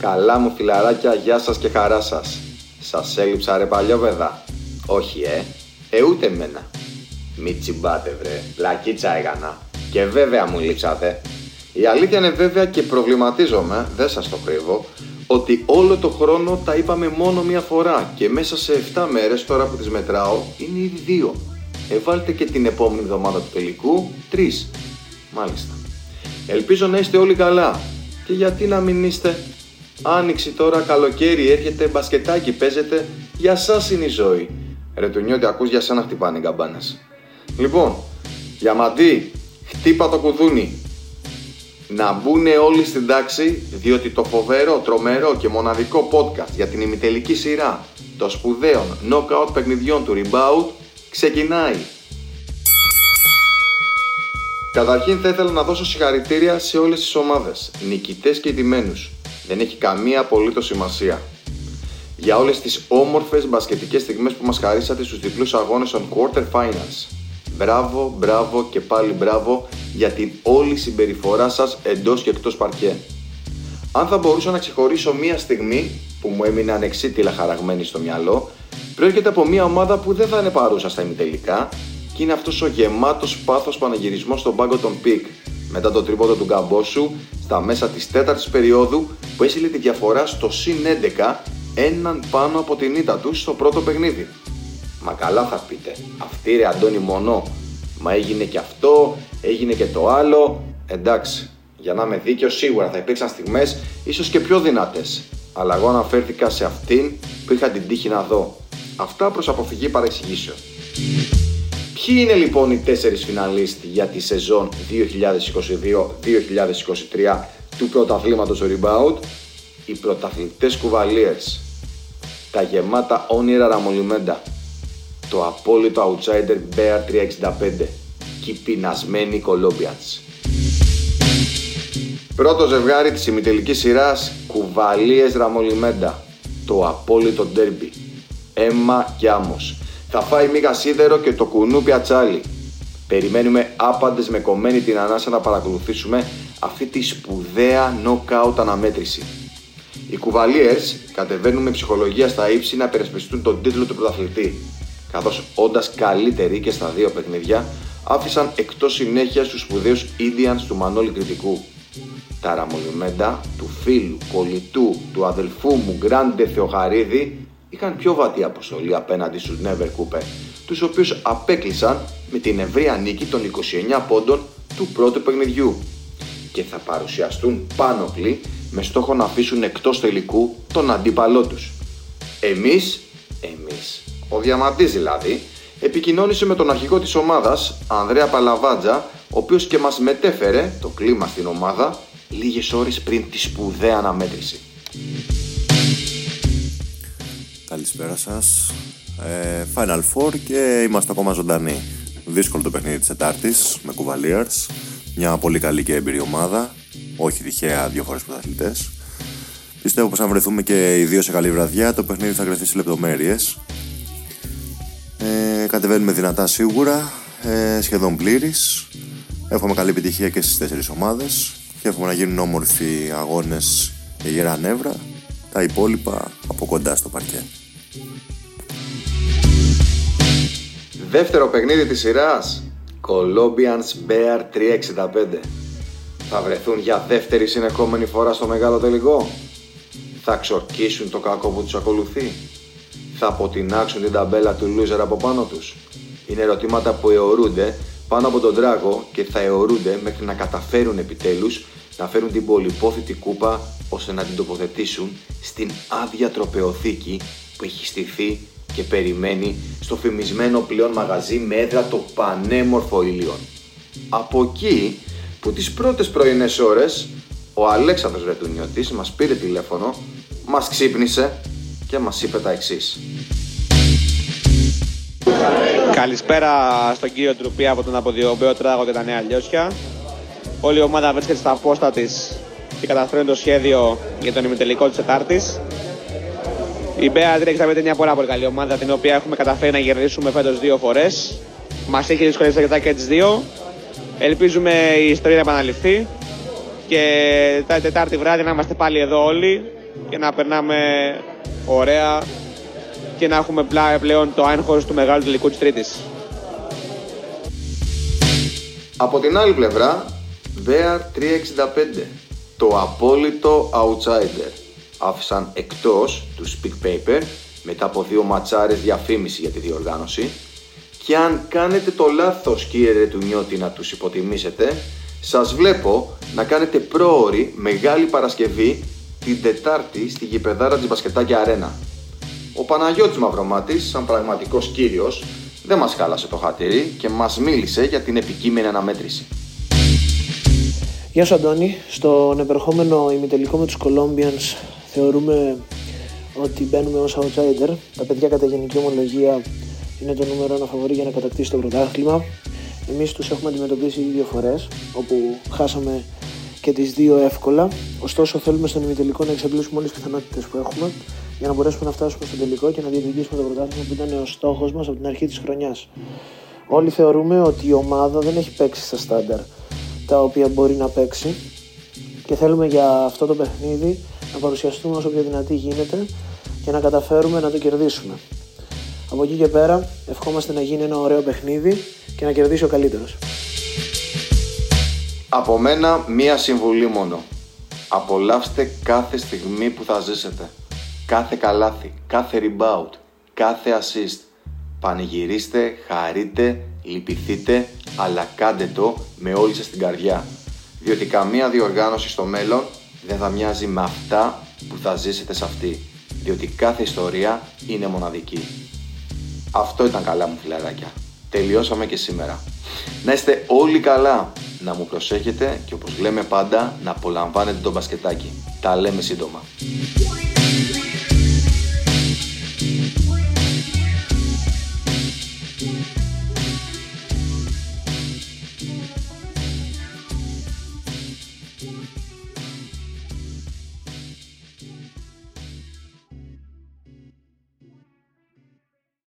Καλά μου φιλαράκια, γεια σας και χαρά σας. Σας έλειψα ρε παλιόπαιδα? Όχι ούτε εμένα. Μη τσιμπάτε βρε, λακίτσα έγανα. Και βέβαια μου λείψατε. Η αλήθεια είναι βέβαια και προβληματίζομαι, δεν σας το κρύβω, ότι όλο το χρόνο τα είπαμε μόνο μία φορά και μέσα σε 7 μέρες τώρα που τις μετράω είναι ήδη 2. Βάλτε και την επόμενη εβδομάδα του τελικού 3. Μάλιστα. Ελπίζω να είστε όλοι καλά. Και γιατί να μην είστε? Άνοιξη τώρα, καλοκαίρι έρχεται, μπασκετάκι παίζετε, για σας είναι η ζωή. Ρετουνιώτη, ακούς, για σένα χτυπάνε οι καμπάνες. Λοιπόν, Διαμαντή, χτύπα το κουδούνι. Να μπουν όλοι στην τάξη, διότι το φοβερό, τρομερό και μοναδικό podcast για την ημιτελική σειρά των σπουδαίων knockout παιχνιδιών του Rebound ξεκινάει. Καταρχήν θα ήθελα να δώσω συγχαρητήρια σε όλες τις ομάδες, νικητές και ηττημένους. Δεν έχει καμία απολύτως σημασία. Για όλες τις όμορφες μπασκετικές στιγμές που μας χαρίσατε στους διπλούς αγώνες των Quarter Finals. Μπράβο, μπράβο και πάλι μπράβο για την όλη συμπεριφορά σας εντός και εκτός παρκέ. Αν θα μπορούσα να ξεχωρίσω μία στιγμή που μου έμεινε ανεξίτηλα χαραγμένη στο μυαλό, προέρχεται από μία ομάδα που δεν θα είναι παρούσα στα ημιτελικά και είναι αυτός ο γεμάτος πάθος πανηγυρισμός στον πάγκο των Πικ μετά το τρίποντο του Γκαμπόσου στα μέσα της 4ης περίοδου που έσυλε τη διαφορά στο συν 11, έναν πάνω από την ήττα του στο πρώτο παιχνίδι. Μα καλά θα πείτε, αυτή ρε Αντώνη Μονό, μα έγινε και αυτό, έγινε και το άλλο. Εντάξει, για να είμαι δίκαιο, σίγουρα θα υπήρξαν στιγμές ίσως και πιο δυνατές, αλλά εγώ αναφέρθηκα σε αυτήν που είχα την τύχη να δω. Αυτά προς αποφυγή παρεξηγήσεων. Ποιοι είναι λοιπόν οι 4 φιναλίστοι για τη σεζόν 2022-2023 του πρωταθλήματος Rebound? Οι πρωταθλητές Κουβαλιές, τα γεμάτα όνειρα Ραμολιμέντα, το απόλυτο outsider Bea365 και οι πεινασμένοι Colombians. Πρώτο ζευγάρι της ημιτελικής σειράς, Κουβαλιές Ραμολιμέντα, το απόλυτο ντέρμπι, αίμα και άμμος. Θα φάει μίγα σίδερο και το κουνούπι ατσάλι. Περιμένουμε άπαντες με κομμένη την ανάσα να παρακολουθήσουμε αυτή τη σπουδαία knockout αναμέτρηση. Οι Κουβαλιές κατεβαίνουν με ψυχολογία στα ύψη να υπερασπιστούν τον τίτλο του πρωταθλητή, καθώς όντας καλύτεροι και στα δύο παιχνίδια άφησαν εκτός συνέχεια στους σπουδαίους Indians του Μανώλη Κρητικού. Τα Ραμολιμέντα του φίλου, κολλητού, του αδελφού μου Γκράντε Θεοχαρίδη είχαν πιο βατή αποστολή απέναντι στους Νέβερ Κούπερ, τους οποίους απέκλεισαν με την ευρεία νίκη των 29 πόντων του πρώτου παιχνιδιού και θα παρουσιαστούν πάνοπλοι με στόχο να αφήσουν εκτός τελικού τον αντίπαλό τους. Εμείς, ο Διαμαντής δηλαδή, επικοινώνησε με τον αρχηγό της ομάδας, Ανδρέα Παλαβάντζα, ο οποίος και μας μετέφερε το κλίμα στην ομάδα λίγες ώρες πριν τη σπουδαία αναμέτρηση. Καλησπέρα σας. Final Four και είμαστε ακόμα ζωντανοί. Δύσκολο το παιχνίδι της Τετάρτης με Κουβαλιές. Μια πολύ καλή και έμπειρη ομάδα. Όχι τυχαία 2 φορές πρωταθλητές. Πιστεύω πως αν βρεθούμε και οι δύο σε καλή βραδιά, το παιχνίδι θα κρυφθεί σε λεπτομέρειες. Κατεβαίνουμε δυνατά σίγουρα, σχεδόν πλήρης. Έχουμε καλή επιτυχία και στις 4 ομάδες. Και έχουμε να γίνουν όμορφοι αγώνες και γερά νεύρα. Τα υπόλοιπα από κοντά στο παρκέ. Δεύτερο παιχνίδι της σειράς, Colombians Bea365. Θα βρεθούν για δεύτερη συνεχόμενη φορά στο μεγάλο τελικό. Θα ξορκίσουν το κακό που τους ακολουθεί. Θα αποτινάξουν την ταμπέλα του loser από πάνω τους. Είναι ερωτήματα που αιωρούνται πάνω από τον Τράγο και θα αιωρούνται μέχρι να καταφέρουν επιτέλους να φέρουν την πολυπόθητη κούπα ώστε να την τοποθετήσουν στην άδεια τροπεοθήκη που έχει στηθεί και περιμένει στο φημισμένο πλέον μαγαζί με έδρα το πανέμορφο Ήλιον. Από εκεί που τις πρώτες πρωινές ώρες ο Αλέξανδρος Ρετουνιώτης μας πήρε τηλέφωνο, μας ξύπνησε και μας είπε τα εξής. Καλησπέρα στον κύριο Τρουπή από τον αποδιομπέο Τράγο και τα Νέα Λιώσια. Όλη η ομάδα βρίσκεται στα πόστα της και καταφέρνει το σχέδιο για τον ημιτελικό της Τετάρτης. Η Bea365 είναι μια πολύ καλή ομάδα, την οποία έχουμε καταφέρει να κερδίσουμε φέτος 2 φορές. Μας έχει δυσκολεύσει αρκετά και τις 2. Ελπίζουμε η ιστορία να επαναληφθεί και τα Τετάρτη βράδυ να είμαστε πάλι εδώ όλοι και να περνάμε ωραία και να έχουμε πλέον το άγχος του μεγάλου τελικού της Τρίτης. Από την άλλη πλευρά, Bea365, το απόλυτο outsider. Άφησαν εκτός του Speak Paper μετά από δύο ματσάρες διαφήμιση για τη διοργάνωση. Και αν κάνετε το λάθος, κύριε Ρετουνιώτη, να τους υποτιμήσετε, σας βλέπω να κάνετε πρόωρη Μεγάλη Παρασκευή την Τετάρτη στη γηπεδάρα της Μπασκετάκια Αρένα. Ο Παναγιώτης Μαυρομάτης, σαν πραγματικός κύριος, δεν μας χάλασε το χατήρι και μας μίλησε για την επικείμενη αναμέτρηση. Γεια σου Αντώνη, στον επερχόμενο ημιτελικό με τους Colombians θεωρούμε ότι μπαίνουμε ως outsider. Τα παιδιά κατά γενική ομολογία είναι το νούμερο 1 φαβορί για να κατακτήσει το πρωτάθλημα. Εμείς τους έχουμε αντιμετωπίσει δύο φορές, όπου χάσαμε και τις δύο εύκολα. Ωστόσο, θέλουμε στον ημιτελικό να εξαντλήσουμε όλες τις πιθανότητες που έχουμε για να μπορέσουμε να φτάσουμε στο τελικό και να διεκδικήσουμε το πρωτάθλημα που ήταν ο στόχος μας από την αρχή της χρονιάς. Όλοι θεωρούμε ότι η ομάδα δεν έχει παίξει στα στάνταρ τα οποία μπορεί να παίξει και θέλουμε για αυτό το παιχνίδι να παρουσιαστούμε όσο πιο δυνατή γίνεται και να καταφέρουμε να το κερδίσουμε. Από εκεί και πέρα, ευχόμαστε να γίνει ένα ωραίο παιχνίδι και να κερδίσει ο καλύτερος. Από μένα, μία συμβουλή μόνο. Απολαύστε κάθε στιγμή που θα ζήσετε. Κάθε καλάθι, κάθε rebound, κάθε assist. Πανηγυρίστε, χαρείτε, λυπηθείτε, αλλά κάντε το με όλη σας την καρδιά. Διότι καμία διοργάνωση στο μέλλον δεν θα μοιάζει με αυτά που θα ζήσετε σε αυτή. Διότι κάθε ιστορία είναι μοναδική. Αυτό ήταν καλά μου φιλαράκια. Τελειώσαμε και σήμερα. Να είστε όλοι καλά, να μου προσέχετε και όπως λέμε πάντα να απολαμβάνετε το μπασκετάκι. Τα λέμε σύντομα.